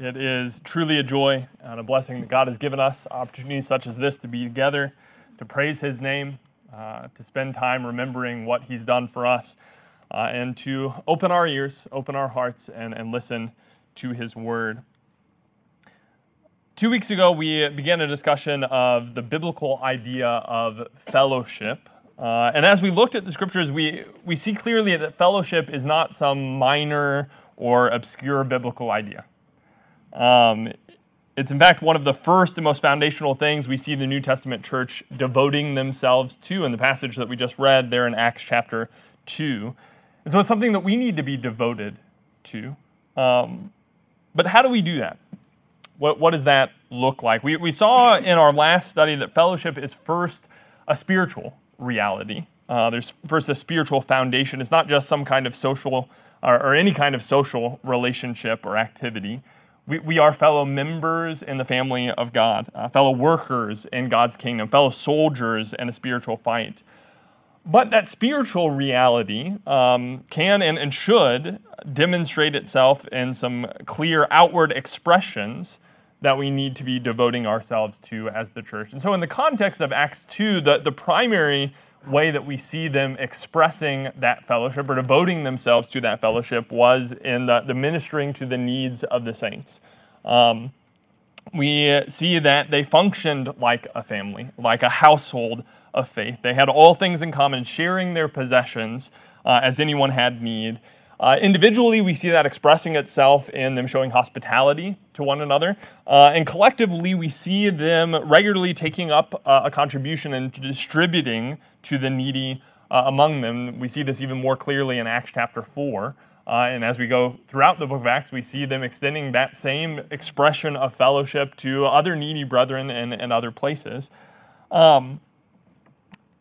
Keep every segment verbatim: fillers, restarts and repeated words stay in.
It is truly a joy and a blessing that God has given us opportunities such as this to be together, to praise His name, uh, to spend time remembering what He's done for us, uh, and to open our ears, open our hearts, and, and listen to His Word. Two weeks ago, we began a discussion of the biblical idea of fellowship. Uh, and as we looked at the Scriptures, we, we see clearly that fellowship is not some minor or obscure biblical idea. Um, it's, in fact, one of the first and most foundational things we see the New Testament church devoting themselves to in the passage that we just read there in Acts chapter two. And so it's something that we need to be devoted to. Um, but how do we do that? What, what does that look like? We, we saw in our last study that fellowship is first a spiritual reality. Uh, there's first a spiritual foundation. It's not just some kind of social or, or any kind of social relationship or activity. We, we are fellow members in the family of God, uh, fellow workers in God's kingdom, fellow soldiers in a spiritual fight. But that spiritual reality um, can and, and should demonstrate itself in some clear outward expressions that we need to be devoting ourselves to as the church. And so in the context of Acts two, the, the primary way that we see them expressing that fellowship or devoting themselves to that fellowship was in the, the ministering to the needs of the saints. Um, we see that they functioned like a family, like a household of faith. They had all things in common, sharing their possessions uh, as anyone had need. Uh, individually, we see that expressing itself in them showing hospitality to one another. Uh, and collectively, we see them regularly taking up uh, a contribution and distributing to the needy uh, among them. We see this even more clearly in Acts chapter four. Uh, and as we go throughout the book of Acts, we see them extending that same expression of fellowship to other needy brethren and, and other places. Um,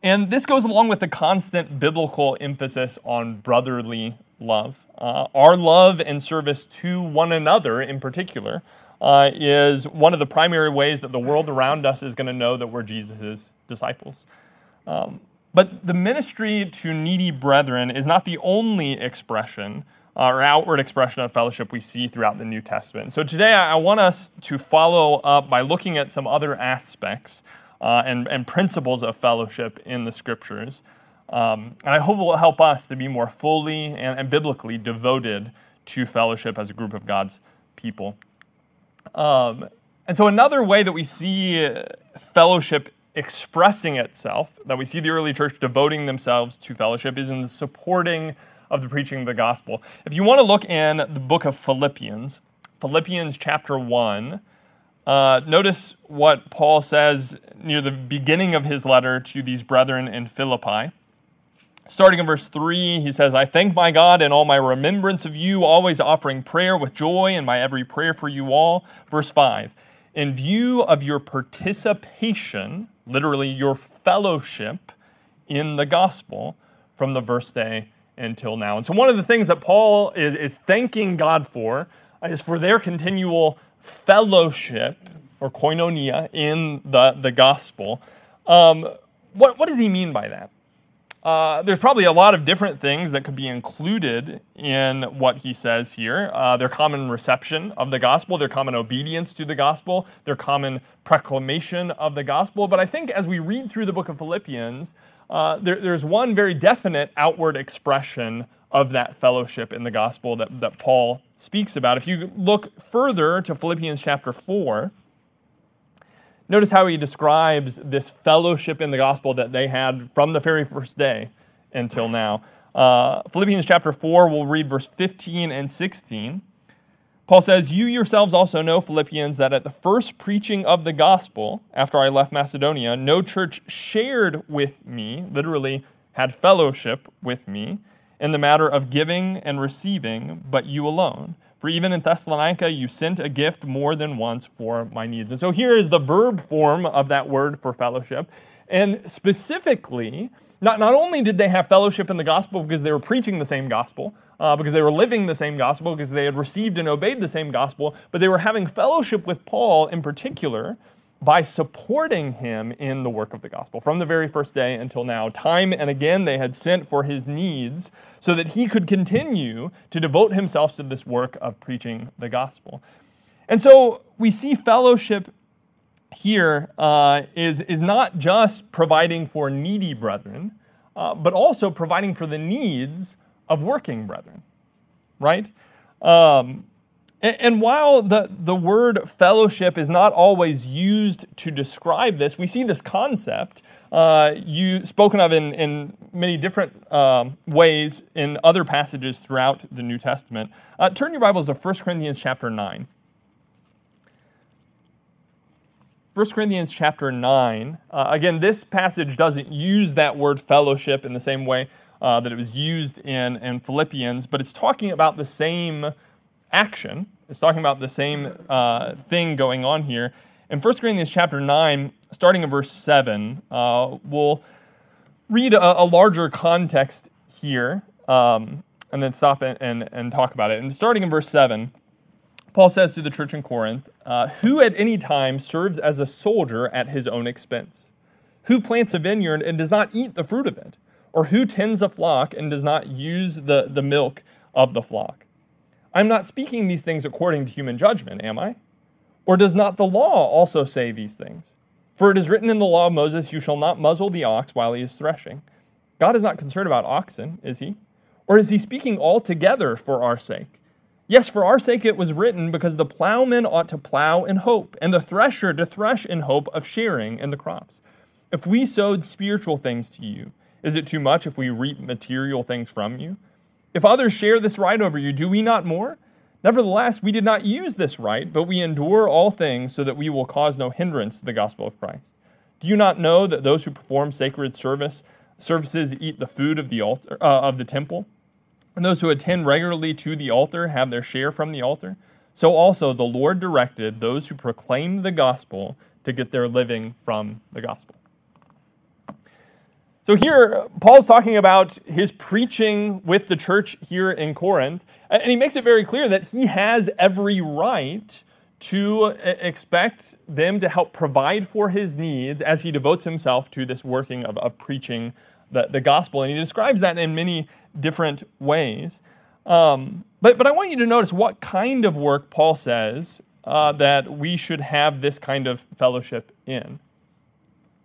and this goes along with the constant biblical emphasis on brotherly love. Uh, our love and service to one another in particular uh, is one of the primary ways that the world around us is going to know that we're Jesus' disciples. Um, but the ministry to needy brethren is not the only expression uh, or outward expression of fellowship we see throughout the New Testament. So today I want us to follow up by looking at some other aspects uh, and, and principles of fellowship in the Scriptures. Um, and I hope it will help us to be more fully and, and biblically devoted to fellowship as a group of God's people. Um, and so another way that we see fellowship expressing itself, that we see the early church devoting themselves to fellowship, is in the supporting of the preaching of the gospel. If you want to look in the book of Philippians, Philippians chapter one, Uh, notice what Paul says near the beginning of his letter to these brethren in Philippi. Starting in verse three, he says, "I thank my God in all my remembrance of you, always offering prayer with joy in my every prayer for you all." Verse five, "In view of your participation," literally your fellowship, "in the gospel from the first day until now." And so one of the things that Paul is, is thanking God for is for their continual fellowship, or koinonia, in the, the gospel. Um, what, what does he mean by that? Uh, there's probably a lot of different things that could be included in what he says here. Uh, their common reception of the gospel, their common obedience to the gospel, their common proclamation of the gospel. But I think as we read through the book of Philippians, uh, there, there's one very definite outward expression of that fellowship in the gospel that, that Paul speaks about. If you look further to Philippians chapter four, notice how he describes this fellowship in the gospel that they had from the very first day until now. Uh, Philippians chapter four, we'll read verse fifteen and sixteen. Paul says, "You yourselves also know, Philippians, that at the first preaching of the gospel, after I left Macedonia, no church shared with me," literally had fellowship with me, "in the matter of giving and receiving, but you alone. For even in Thessalonica you sent a gift more than once for my needs." And so here is the verb form of that word for fellowship. And specifically, not, not only did they have fellowship in the gospel because they were preaching the same gospel, uh, because they were living the same gospel, because they had received and obeyed the same gospel, but they were having fellowship with Paul in particular by supporting him in the work of the gospel from the very first day until now. Time and again they had sent for his needs so that he could continue to devote himself to this work of preaching the gospel. And so we see fellowship here uh, is, is not just providing for needy brethren, uh, but also providing for the needs of working brethren, right? Um, and, and while the, the word fellowship is not always used to describe this, we see this concept uh, you, spoken of in, in many different um, ways in other passages throughout the New Testament. Uh, turn your Bibles to First Corinthians chapter nine. First Corinthians chapter nine. Uh, again, this passage doesn't use that word fellowship in the same way uh, that it was used in, in Philippians, but it's talking about the same action. It's talking about the same uh, thing going on here. In First Corinthians chapter nine, starting in verse seven, uh, we'll read a, a larger context here um, and then stop and, and, and talk about it. And starting in verse seven, Paul says to the church in Corinth, uh, who at any time serves as a soldier at his own expense? Who plants a vineyard and does not eat the fruit of it? Or who tends a flock and does not use the, the milk of the flock? I'm not speaking these things according to human judgment, am I? Or does not the law also say these things? For it is written in the law of Moses, you shall not muzzle the ox while he is threshing. God is not concerned about oxen, is he? Or is he speaking altogether for our sake? Yes, for our sake it was written, because the plowman ought to plow in hope, and the thresher to thresh in hope of sharing in the crops. If we sowed spiritual things to you, is it too much if we reap material things from you? If others share this right over you, do we not more? Nevertheless, we did not use this right, but we endure all things so that we will cause no hindrance to the gospel of Christ. Do you not know that those who perform sacred service services eat the food of the altar, uh, of the temple? And those who attend regularly to the altar have their share from the altar. So also the Lord directed those who proclaim the gospel to get their living from the gospel. So here, Paul's talking about his preaching with the church here in Corinth, and he makes it very clear that he has every right to expect them to help provide for his needs as he devotes himself to this working of, of preaching The, the gospel, and he describes that in many different ways. Um, but, but I want you to notice what kind of work Paul says uh, that we should have this kind of fellowship in.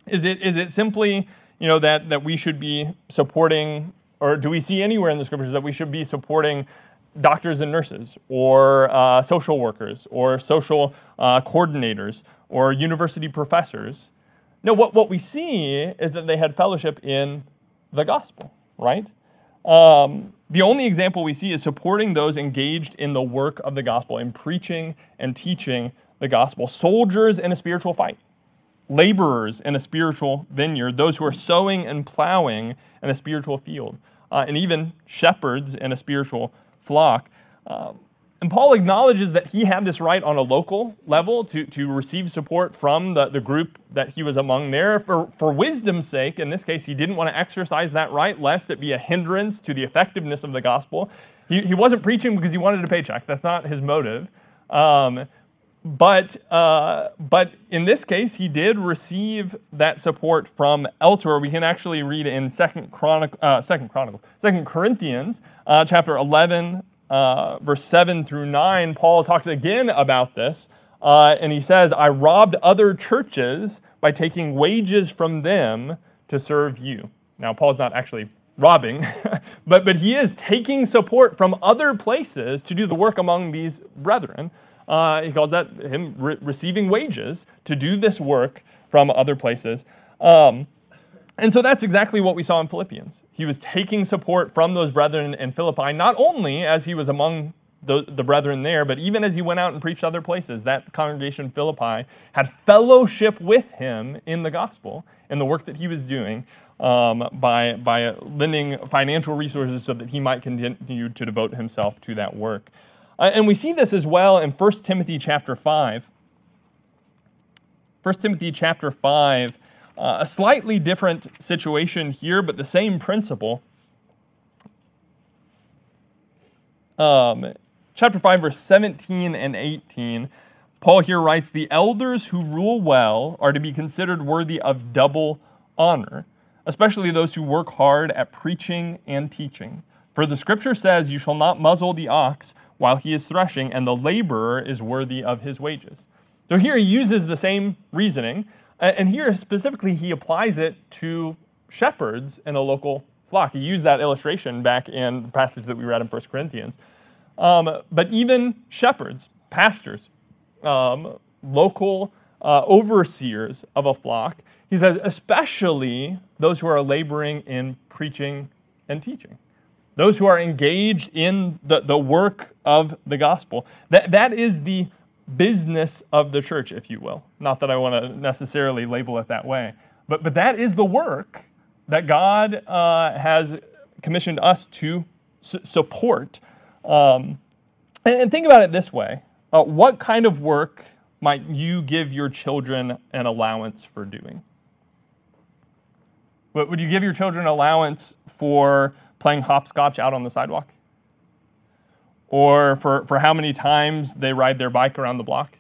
Is it is it simply, you know, that, that we should be supporting, or do we see anywhere in the scriptures that we should be supporting doctors and nurses, or uh, social workers, or social uh, coordinators, or university professors? No, what, what we see is that they had fellowship in the gospel, right? Um, the only example we see is supporting those engaged in the work of the gospel, in preaching and teaching the gospel. Soldiers in a spiritual fight, laborers in a spiritual vineyard, those who are sowing and plowing in a spiritual field, uh, and even shepherds in a spiritual flock. Um, and Paul acknowledges that he had this right on a local level to, to receive support from the, the group that he was among there. For, for wisdom's sake, in this case, he didn't want to exercise that right, lest it be a hindrance to the effectiveness of the gospel. He, he wasn't preaching because he wanted a paycheck. That's not his motive. Um, but, uh, but in this case, he did receive that support from elsewhere. We can actually read in Second Chronicle, uh, Second Chronicle, Second Corinthians, uh, chapter eleven, Uh, verse seven through nine, Paul talks again about this, uh, and he says, I robbed other churches by taking wages from them to serve you. Now, Paul's not actually robbing, but, but he is taking support from other places to do the work among these brethren. Uh, he calls that him re- receiving wages to do this work from other places. Um, And so that's exactly what we saw in Philippians. He was taking support from those brethren in Philippi, not only as he was among the, the brethren there, but even as he went out and preached other places. That congregation in Philippi had fellowship with him in the gospel and the work that he was doing um, by, by lending financial resources so that he might continue to devote himself to that work. Uh, and we see this as well in First Timothy chapter five. First Timothy chapter five. Uh, a slightly different situation here, but the same principle. Um, chapter five, verse seventeen and eighteen, Paul here writes, the elders who rule well are to be considered worthy of double honor, especially those who work hard at preaching and teaching. For the scripture says, you shall not muzzle the ox while he is threshing, and the laborer is worthy of his wages. So here he uses the same reasoning, and here specifically he applies it to shepherds in a local flock. He used that illustration back in the passage that we read in First Corinthians. Um, but even shepherds, pastors, um, local uh, overseers of a flock, he says, especially those who are laboring in preaching and teaching, those who are engaged in the, the work of the gospel. That that is the business of the church, if you will. Not that I want to necessarily label it that way, but, but that is the work that God uh, has commissioned us to su- support. Um, and, and think about it this way. Uh, what kind of work might you give your children an allowance for doing? What, would you give your children an allowance for playing hopscotch out on the sidewalk? Or for, for how many times they ride their bike around the block?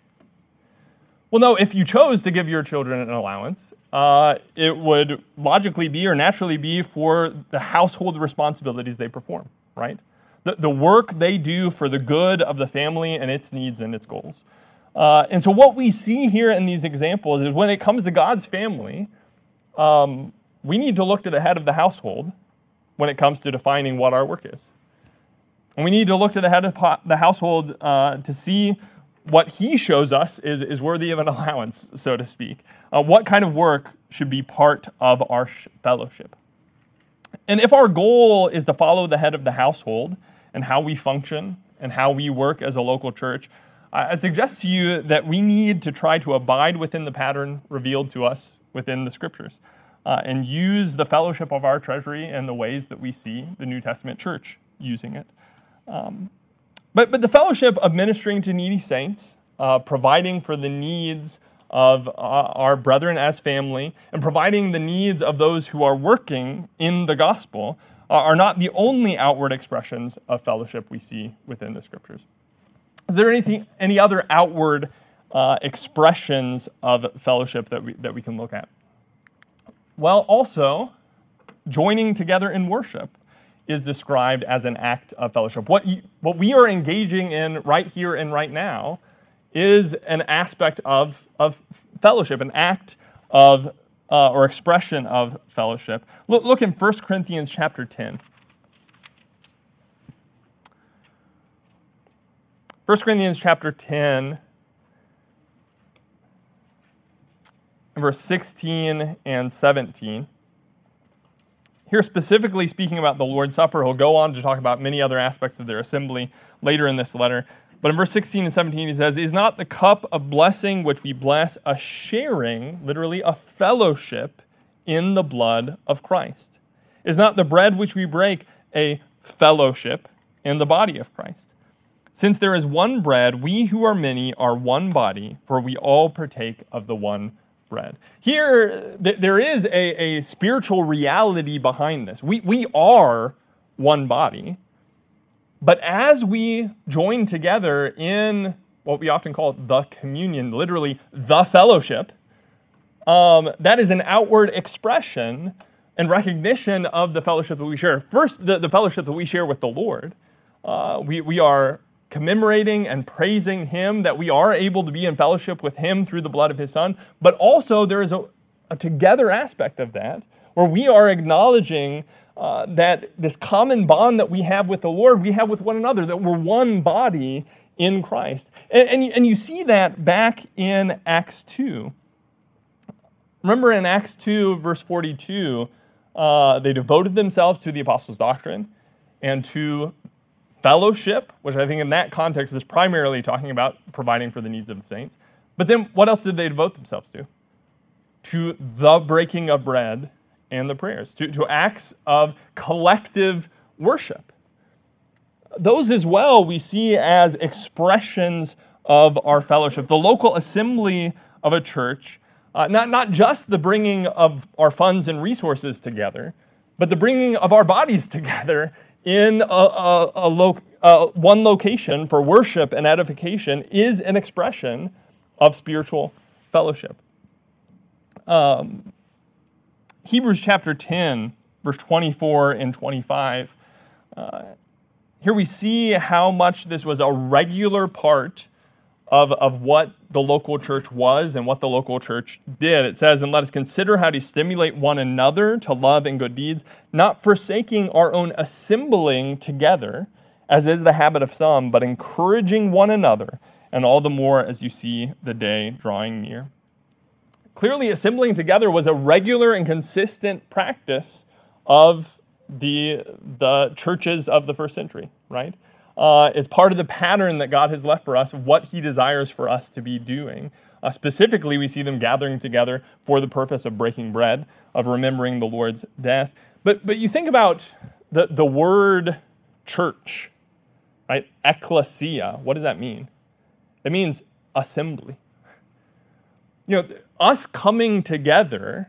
Well, no, if you chose to give your children an allowance, uh, it would logically be or naturally be for the household responsibilities they perform, right? The, the work they do for the good of the family and its needs and its goals. Uh, and so what we see here in these examples is when it comes to God's family, um, we need to look to the head of the household when it comes to defining what our work is. And we need to look to the head of the household uh, to see what he shows us is, is worthy of an allowance, so to speak. Uh, what kind of work should be part of our sh- fellowship? And if our goal is to follow the head of the household and how we function and how we work as a local church, I, I suggest to you that we need to try to abide within the pattern revealed to us within the scriptures. Uh, and use the fellowship of our treasury in the ways that we see the New Testament church using it. Um, but, but the fellowship of ministering to needy saints, uh, providing for the needs of uh, our brethren as family, and providing the needs of those who are working in the gospel uh, are not the only outward expressions of fellowship we see within the scriptures. Is there anything, any other outward uh, expressions of fellowship that we, that we can look at? Well, also, joining together in worship is described as an act of fellowship. What you, what we are engaging in right here and right now is an aspect of, of fellowship, an act of uh, or expression of fellowship. Look, look in First Corinthians chapter ten. First Corinthians chapter ten. Verse sixteen and seventeen. Here specifically speaking about the Lord's Supper, he'll go on to talk about many other aspects of their assembly later in this letter. But in verse sixteen and seventeen he says, "Is not the cup of blessing which we bless a sharing, literally a fellowship, in the blood of Christ? Is not the bread which we break a fellowship in the body of Christ? Since there is one bread, we who are many are one body, for we all partake of the one bread." bread. Here, th- there is a, a spiritual reality behind this. We, we are one body, but as we join together in what we often call the communion, literally the fellowship, um, that is an outward expression and recognition of the fellowship that we share. First, the, the fellowship that we share with the Lord. Uh, we, we are commemorating and praising him, that we are able to be in fellowship with him through the blood of his son. But also there is a, a together aspect of that where we are acknowledging uh, that this common bond that we have with the Lord, we have with one another, that we're one body in Christ. And, and, and you see that back in Acts two. Remember in Acts two, verse forty-two, uh, they devoted themselves to the apostles' doctrine and to fellowship, which I think in that context is primarily talking about providing for the needs of the saints. But then what else did they devote themselves to? To the breaking of bread and the prayers, to, to acts of collective worship. Those as well we see as expressions of our fellowship. The local assembly of a church, uh, not, not just the bringing of our funds and resources together, but the bringing of our bodies together in a, a, a lo, uh, one location for worship and edification is an expression of spiritual fellowship. Um, Hebrews chapter ten, verse twenty-four and twenty-five. Uh, here we see how much this was a regular part of, of what the local church was and what the local church did. It says, and let us consider how to stimulate one another to love and good deeds, not forsaking our own assembling together, as is the habit of some, but encouraging one another, and all the more as you see the day drawing near. Clearly, assembling together was a regular and consistent practice of the, the churches of the first century, right? Uh, it's part of the pattern that God has left for us, what he desires for us to be doing. Uh, specifically, we see them gathering together for the purpose of breaking bread, of remembering the Lord's death. But but you think about the, the word church, right? Ecclesia, what does that mean? It means assembly. You know, us coming together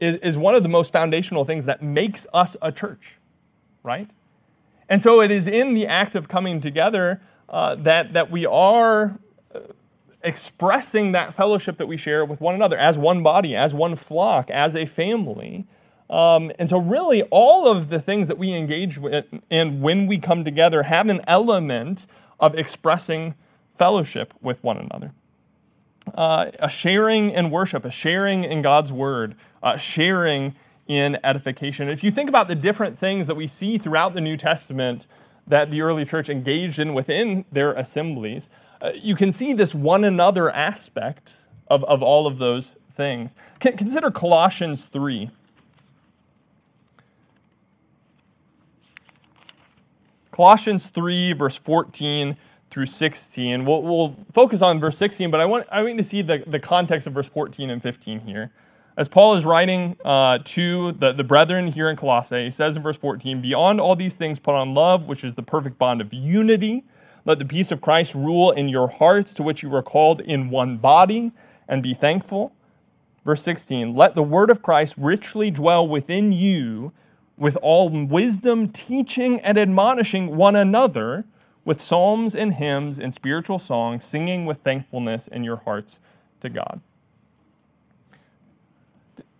is, is one of the most foundational things that makes us a church, right? And so it is in the act of coming together uh, that, that we are expressing that fellowship that we share with one another as one body, as one flock, as a family. Um, and so really all of the things that we engage with and when we come together have an element of expressing fellowship with one another. Uh, a sharing in worship, a sharing in God's word, a sharing in edification. If you think about the different things that we see throughout the New Testament that the early church engaged in within their assemblies, uh, you can see this one another aspect of, of all of those things. C- consider Colossians three. Colossians three, verse fourteen through sixteen. We'll, we'll focus on verse sixteen, but I want, I want you to see the, the context of verse fourteen and fifteen here. As Paul is writing uh, to the, the brethren here in Colossae, he says in verse fourteen, beyond all these things put on love, which is the perfect bond of unity. Let the peace of Christ rule in your hearts, to which you were called in one body, and be thankful. Verse sixteen, let the word of Christ richly dwell within you, with all wisdom, teaching and admonishing one another, with psalms and hymns and spiritual songs, singing with thankfulness in your hearts to God.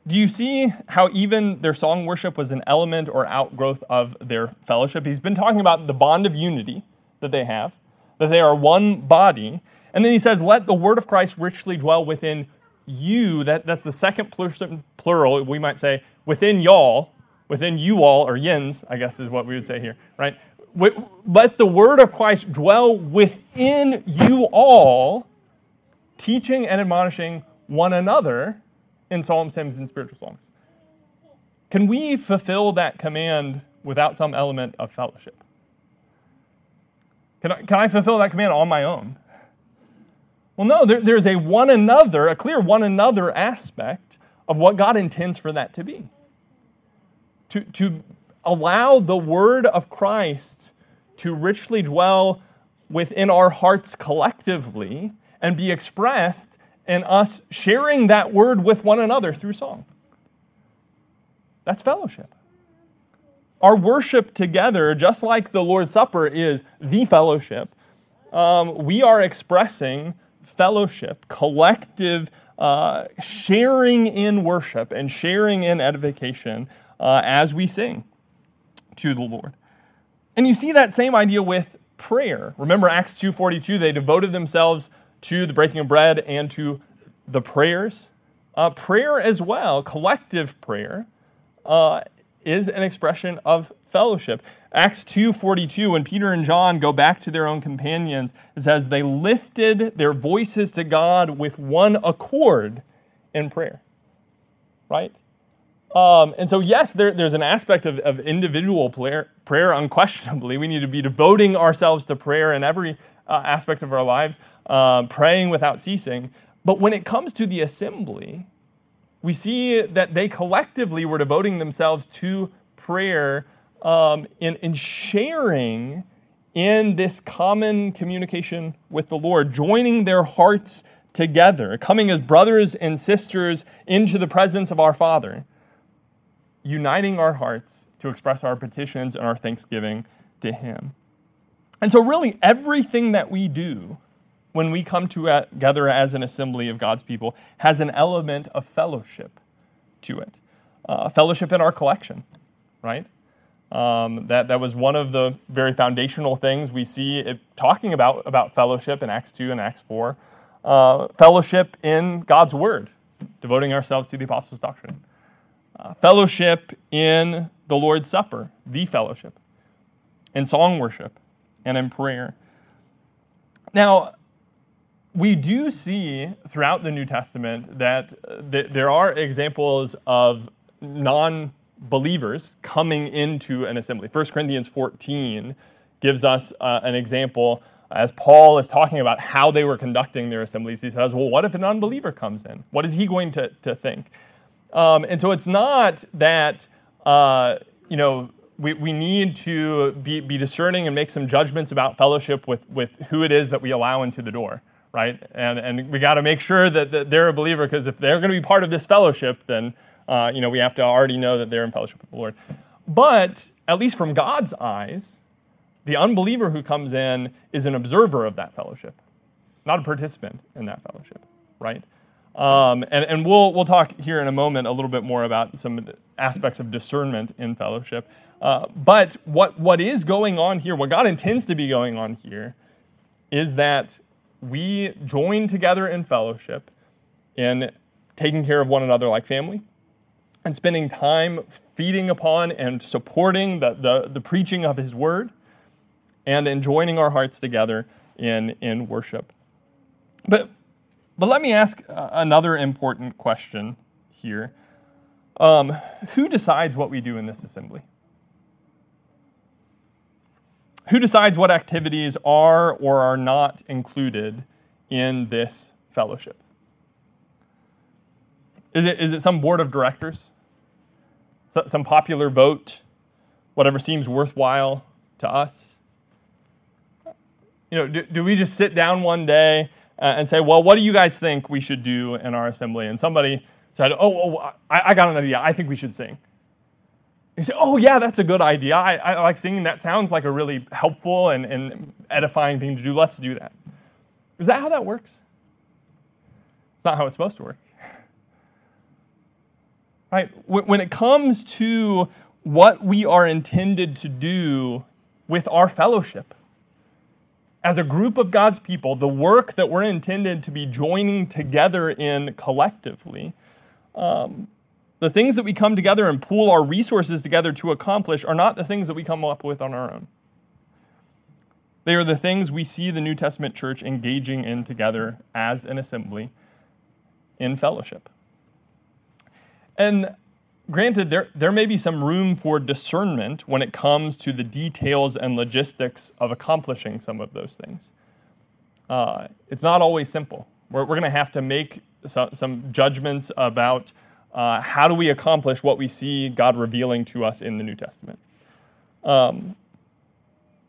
Do you see how even their song worship was an element or outgrowth of their fellowship? He's been talking about the bond of unity that they have, that they are one body. And then he says, let the word of Christ richly dwell within you. That, that's the second person plural. We might say within y'all, within you all, or yins, I guess is what we would say here, right? Let the word of Christ dwell within you all, teaching and admonishing one another in psalms, hymns, and spiritual songs. Can we fulfill that command without some element of fellowship? Can I, can I fulfill that command on my own? Well, no, there, there's a one another, a clear one another aspect of what God intends for that to be. To, to allow the word of Christ to richly dwell within our hearts collectively and be expressed and us sharing that word with one another through song. That's fellowship. Our worship together, just like the Lord's Supper is the fellowship, um, we are expressing fellowship, collective uh, sharing in worship and sharing in edification uh, as we sing to the Lord. And you see that same idea with prayer. Remember Acts two forty-two, they devoted themselves to the breaking of bread and to the prayers. Uh, prayer as well, collective prayer, uh, is an expression of fellowship. Acts two forty-two, when Peter and John go back to their own companions, it says they lifted their voices to God with one accord in prayer, right? Um, and so, yes, there, there's an aspect of, of individual prayer, prayer, unquestionably. We need to be devoting ourselves to prayer in every Uh, aspect of our lives, uh, praying without ceasing. But when it comes to the assembly, we see that they collectively were devoting themselves to prayer um, and, and sharing in this common communication with the Lord, joining their hearts together, coming as brothers and sisters into the presence of our Father, uniting our hearts to express our petitions and our thanksgiving to Him. And so really everything that we do when we come together as an assembly of God's people has an element of fellowship to it. Uh, fellowship in our collection, right? Um, that, that was one of the very foundational things we see it talking about, about fellowship in Acts two and Acts four. Uh, fellowship in God's Word, devoting ourselves to the Apostles' doctrine. Uh, fellowship in the Lord's Supper, the fellowship, in song worship, and in prayer. Now, we do see throughout the New Testament that th- there are examples of non-believers coming into an assembly. First Corinthians fourteen gives us uh, an example as Paul is talking about how they were conducting their assemblies. He says, well, what if a non-believer comes in? What is he going to, to think? Um, and so it's not that, uh, you know, we, we need to be, be discerning and make some judgments about fellowship with, with who it is that we allow into the door, right? And and we got to make sure that, that they're a believer, because if they're going to be part of this fellowship, then, uh, you know, we have to already know that they're in fellowship with the Lord. But at least from God's eyes, the unbeliever who comes in is an observer of that fellowship, not a participant in that fellowship, right? Um, and, and we'll we'll talk here in a moment a little bit more about some aspects of discernment in fellowship. Uh, but what what is going on here, what God intends to be going on here, is that we join together in fellowship in taking care of one another like family and spending time feeding upon and supporting the, the, the preaching of His Word and in joining our hearts together in, in worship. But... But let me ask another important question here. Um, who decides what we do in this assembly? Who decides what activities are or are not included in this fellowship? Is it is it some board of directors? Some popular vote? Whatever seems worthwhile to us? You know, do, do we just sit down one day Uh, and say, well, what do you guys think we should do in our assembly? And somebody said, oh, oh I, I got an idea. I think we should sing. And you say, oh, yeah, that's a good idea. I, I like singing. That sounds like a really helpful and, and edifying thing to do. Let's do that. Is that how that works? It's not how it's supposed to work. Right? When it comes to what we are intended to do with our fellowship, as a group of God's people, the work that we're intended to be joining together in collectively, um, the things that we come together and pool our resources together to accomplish are not the things that we come up with on our own. They are the things we see the New Testament church engaging in together as an assembly in fellowship. And granted, there, there may be some room for discernment when it comes to the details and logistics of accomplishing some of those things. Uh, it's not always simple. We're, we're going to have to make so, some judgments about uh, how do we accomplish what we see God revealing to us in the New Testament. Um,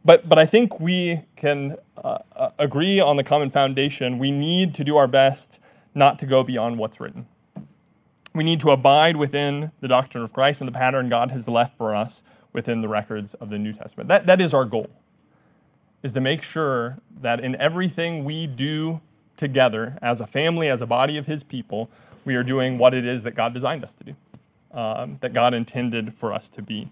but, but I think we can uh, agree on the common foundation. We need to do our best not to go beyond what's written. We need to abide within the doctrine of Christ and the pattern God has left for us within the records of the New Testament. That, that is our goal, is to make sure that in everything we do together as a family, as a body of His people, we are doing what it is that God designed us to do, um, that God intended for us to be.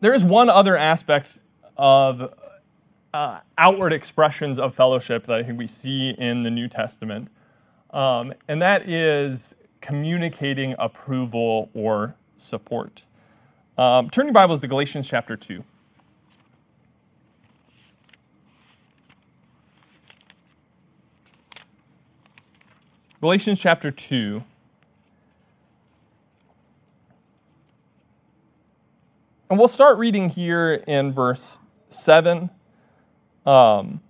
There is one other aspect of uh, outward expressions of fellowship that I think we see in the New Testament. Um, and that is communicating approval or support. Um, turn your Bibles to Galatians chapter two. Galatians chapter two. And we'll start reading here in verse seven. Um,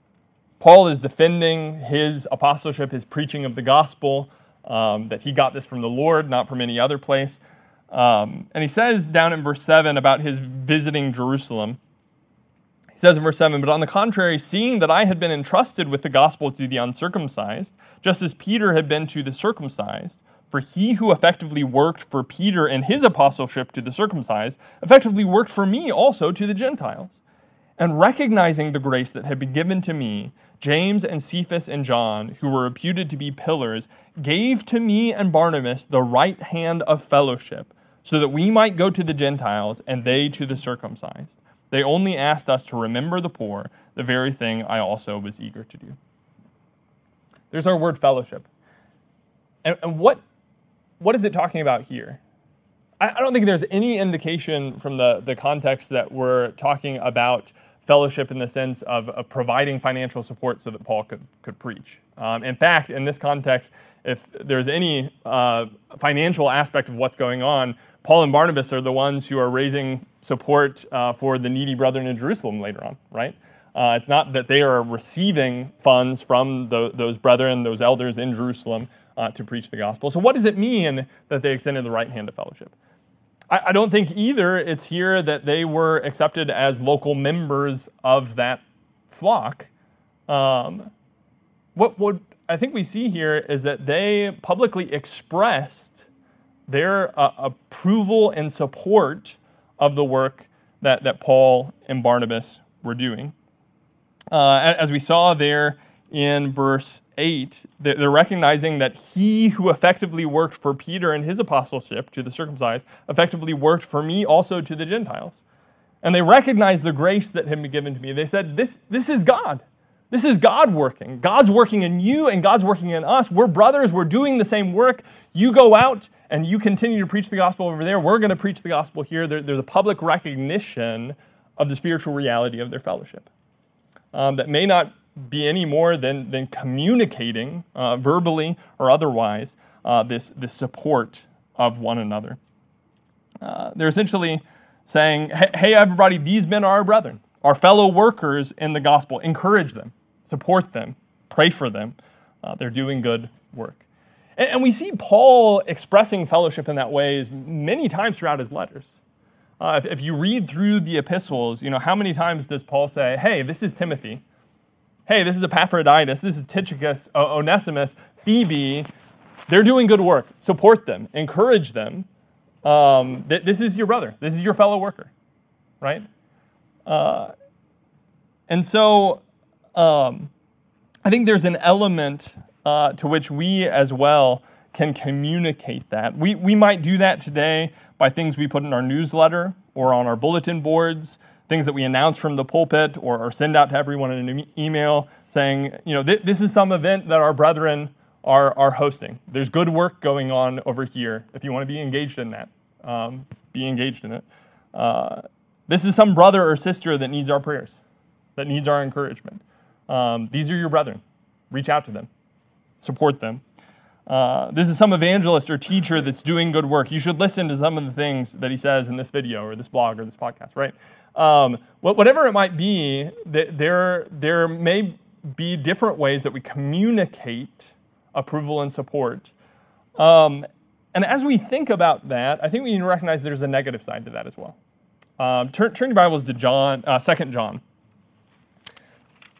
Paul is defending his apostleship, his preaching of the gospel, um, that he got this from the Lord, not from any other place. Um, and he says down in verse seven about his visiting Jerusalem. He says in verse seven, "But on the contrary, seeing that I had been entrusted with the gospel to the uncircumcised, just as Peter had been to the circumcised, for he who effectively worked for Peter and his apostleship to the circumcised, effectively worked for me also to the Gentiles. And recognizing the grace that had been given to me, James and Cephas and John, who were reputed to be pillars, gave to me and Barnabas the right hand of fellowship, so that we might go to the Gentiles and they to the circumcised. They only asked us to remember the poor, the very thing I also was eager to do." There's our word fellowship. And, and what, what is it talking about here? I, I don't think there's any indication from the, the context that we're talking about fellowship in the sense of, of providing financial support so that Paul could, could preach. Um, in fact, in this context, if there's any uh, financial aspect of what's going on, Paul and Barnabas are the ones who are raising support uh, for the needy brethren in Jerusalem later on, right? Uh, it's not that they are receiving funds from the, those brethren, those elders in Jerusalem uh, to preach the gospel. So what does it mean that they extended the right hand of fellowship? I, I don't think either it's here that they were accepted as local members of that flock. Um, what, what I think we see here is that they publicly expressed their uh, approval and support of the work that, that Paul and Barnabas were doing. Uh, as we saw there in verse eight, they're recognizing that he who effectively worked for Peter in his apostleship to the circumcised effectively worked for me also to the Gentiles. And they recognized the grace that had been given to me. They said, this, this is God. This is God working. God's working in you and God's working in us. We're brothers. We're doing the same work. You go out and you continue to preach the gospel over there. We're going to preach the gospel here. There, there's a public recognition of the spiritual reality of their fellowship. Um, that may not be any more than, than communicating uh, verbally or otherwise uh, this, this support of one another. Uh, they're essentially saying, hey, hey, everybody, these men are our brethren, our fellow workers in the gospel. Encourage them, support them, pray for them. Uh, they're doing good work. And, and we see Paul expressing fellowship in that way many times throughout his letters. Uh, if, if you read through the epistles, you know, how many times does Paul say, hey, this is Timothy. Hey, this is Epaphroditus. This is Tychicus, o- Onesimus, Phoebe. They're doing good work. Support them. Encourage them. Um, th- this is your brother. This is your fellow worker, right? Uh, and so um, I think there's an element uh, to which we as well can communicate that. We we might do that today by things we put in our newsletter or on our bulletin boards, things that we announce from the pulpit or, or send out to everyone in an e- email saying, you know, th- this is some event that our brethren are, are hosting. There's good work going on over here. If you want to be engaged in that, um, be engaged in it. Uh, this is some brother or sister that needs our prayers, that needs our encouragement. Um, these are your brethren. Reach out to them. Support them. Uh, this is some evangelist or teacher that's doing good work. You should listen to some of the things that he says in this video or this blog or this podcast, right? Um, whatever it might be, there, there may be different ways that we communicate approval and support. Um, and as we think about that, I think we need to recognize there's a negative side to that as well. Um, turn, turn your Bibles to John, uh, Second John.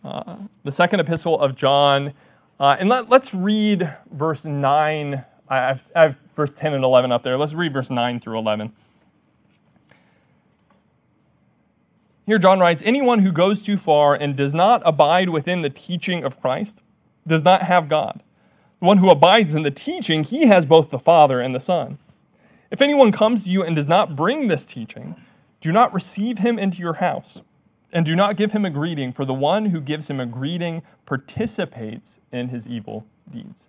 Uh, the second epistle of John. Uh, and let, let's read verse nine. I have, I have verse ten and eleven up there. Let's read verse nine through eleven. Here John writes, "Anyone who goes too far and does not abide within the teaching of Christ does not have God. The one who abides in the teaching, he has both the Father and the Son. If anyone comes to you and does not bring this teaching, do not receive him into your house. And do not give him a greeting, for the one who gives him a greeting participates in his evil deeds."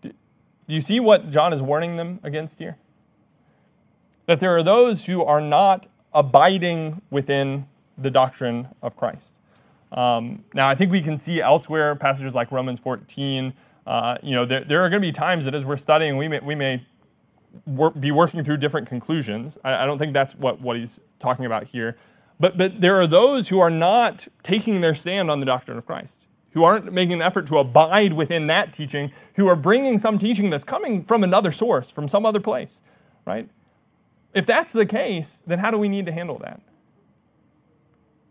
Do you see what John is warning them against here? That there are those who are not abiding within the doctrine of Christ. Um, now, I think we can see elsewhere, passages like Romans fourteen, uh, you know, there, there are going to be times that as we're studying, we may, we may work, be working through different conclusions. I, I don't think that's what, what he's talking about here. But but there are those who are not taking their stand on the doctrine of Christ, who aren't making an effort to abide within that teaching, who are bringing some teaching that's coming from another source, from some other place, right? If that's the case, then how do we need to handle that?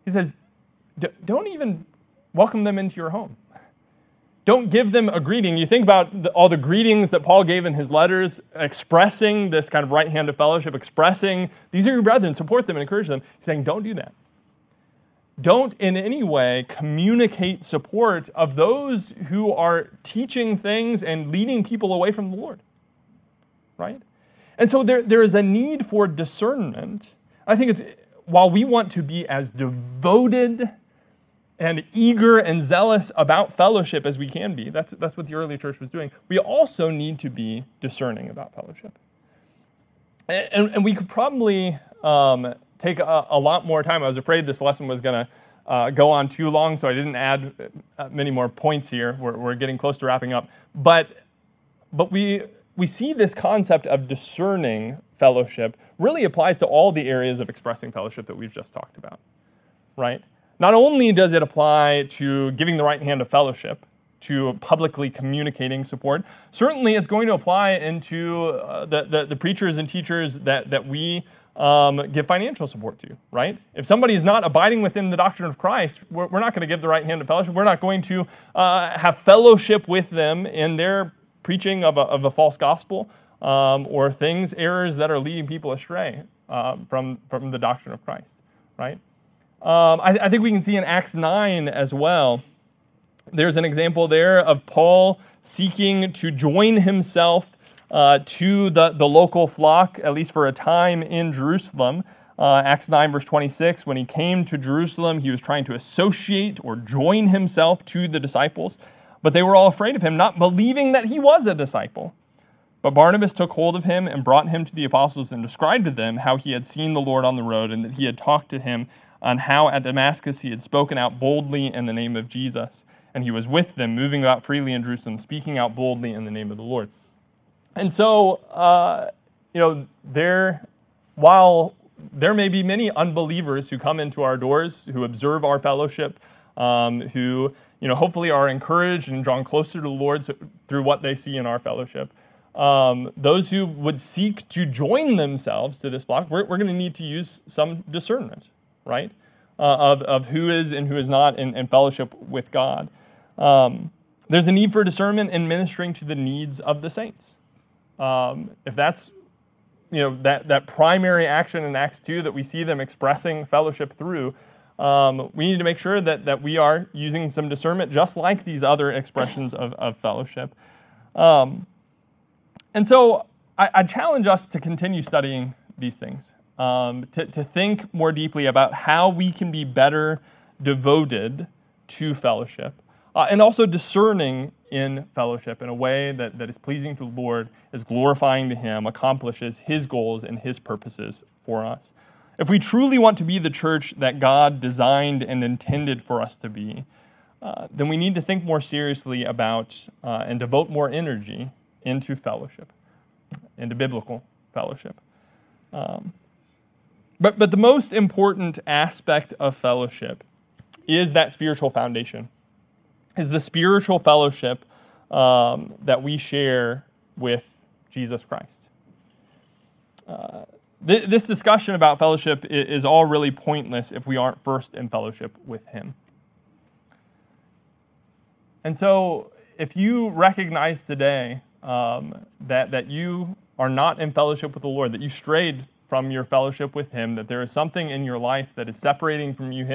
He says, don't even welcome them into your home. Don't give them a greeting. You think about the, all the greetings that Paul gave in his letters, expressing this kind of right hand of fellowship, expressing, these are your brethren, support them and encourage them. He's saying, don't do that. Don't in any way communicate support of those who are teaching things and leading people away from the Lord, right? And so there, there is a need for discernment. I think it's, while we want to be as devoted and eager and zealous about fellowship as we can be, that's, that's what the early church was doing, we also need to be discerning about fellowship. And, and, and we could probably um, take a, a lot more time. I was afraid this lesson was going to uh, go on too long, so I didn't add many more points here. We're, we're getting close to wrapping up. But, but we... We see this concept of discerning fellowship really applies to all the areas of expressing fellowship that we've just talked about, right? Not only does it apply to giving the right hand of fellowship, to publicly communicating support, certainly it's going to apply into uh, the, the, the preachers and teachers that, that we um, give financial support to, right? If somebody is not abiding within the doctrine of Christ, we're, we're not going to give the right hand of fellowship. We're not going to uh, have fellowship with them in their preaching of a, of a false gospel, um, or things, errors that are leading people astray uh, from, from the doctrine of Christ, right? Um, I, I think we can see in Acts nine as well, there's an example there of Paul seeking to join himself uh, to the, the local flock, at least for a time in Jerusalem. Uh, Acts nine verse twenty-six, when he came to Jerusalem, he was trying to associate or join himself to the disciples, but they were all afraid of him, not believing that he was a disciple. But Barnabas took hold of him and brought him to the apostles and described to them how he had seen the Lord on the road and that he had talked to him on how at Damascus he had spoken out boldly in the name of Jesus. And he was with them, moving about freely in Jerusalem, speaking out boldly in the name of the Lord. And so, uh, you know, there, while there may be many unbelievers who come into our doors, who observe our fellowship, um, who... you know, hopefully are encouraged and drawn closer to the Lord through what they see in our fellowship. Um, those who would seek to join themselves to this flock, we're, we're going to need to use some discernment, right, uh, of, of who is and who is not in, in fellowship with God. Um, there's a need for discernment in ministering to the needs of the saints. Um, if that's, you know, that, that primary action in Acts two that we see them expressing fellowship through, Um, we need to make sure that, that we are using some discernment just like these other expressions of, of fellowship. Um, and so I, I challenge us to continue studying these things, um, to, to think more deeply about how we can be better devoted to fellowship, uh, and also discerning in fellowship in a way that, that is pleasing to the Lord, is glorifying to Him, accomplishes His goals and His purposes for us. If we truly want to be the church that God designed and intended for us to be, uh, then we need to think more seriously about uh, and devote more energy into fellowship, into biblical fellowship. Um, but, but the most important aspect of fellowship is that spiritual foundation, is the spiritual fellowship um, that we share with Jesus Christ. Uh, This discussion about fellowship is all really pointless if we aren't first in fellowship with Him. And so if you recognize today um, that, that you are not in fellowship with the Lord, that you strayed from your fellowship with Him, that there is something in your life that is separating from you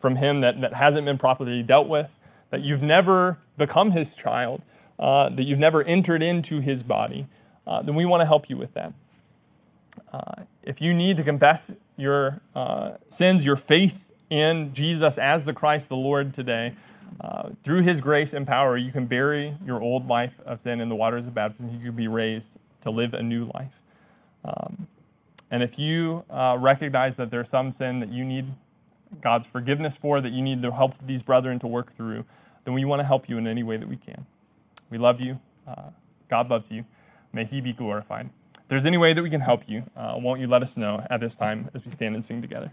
from Him that, that hasn't been properly dealt with, that you've never become His child, uh, that you've never entered into His body, uh, then we want to help you with that. Uh, if you need to confess your uh, sins, your faith in Jesus as the Christ, the Lord today, uh, through His grace and power, you can bury your old life of sin in the waters of baptism. You can be raised to live a new life. Um, and if you uh, recognize that there's some sin that you need God's forgiveness for, that you need the help of these brethren to work through, then we want to help you in any way that we can. We love you. Uh, God loves you. May He be glorified. If there's any way that we can help you, uh, won't you let us know at this time as we stand and sing together?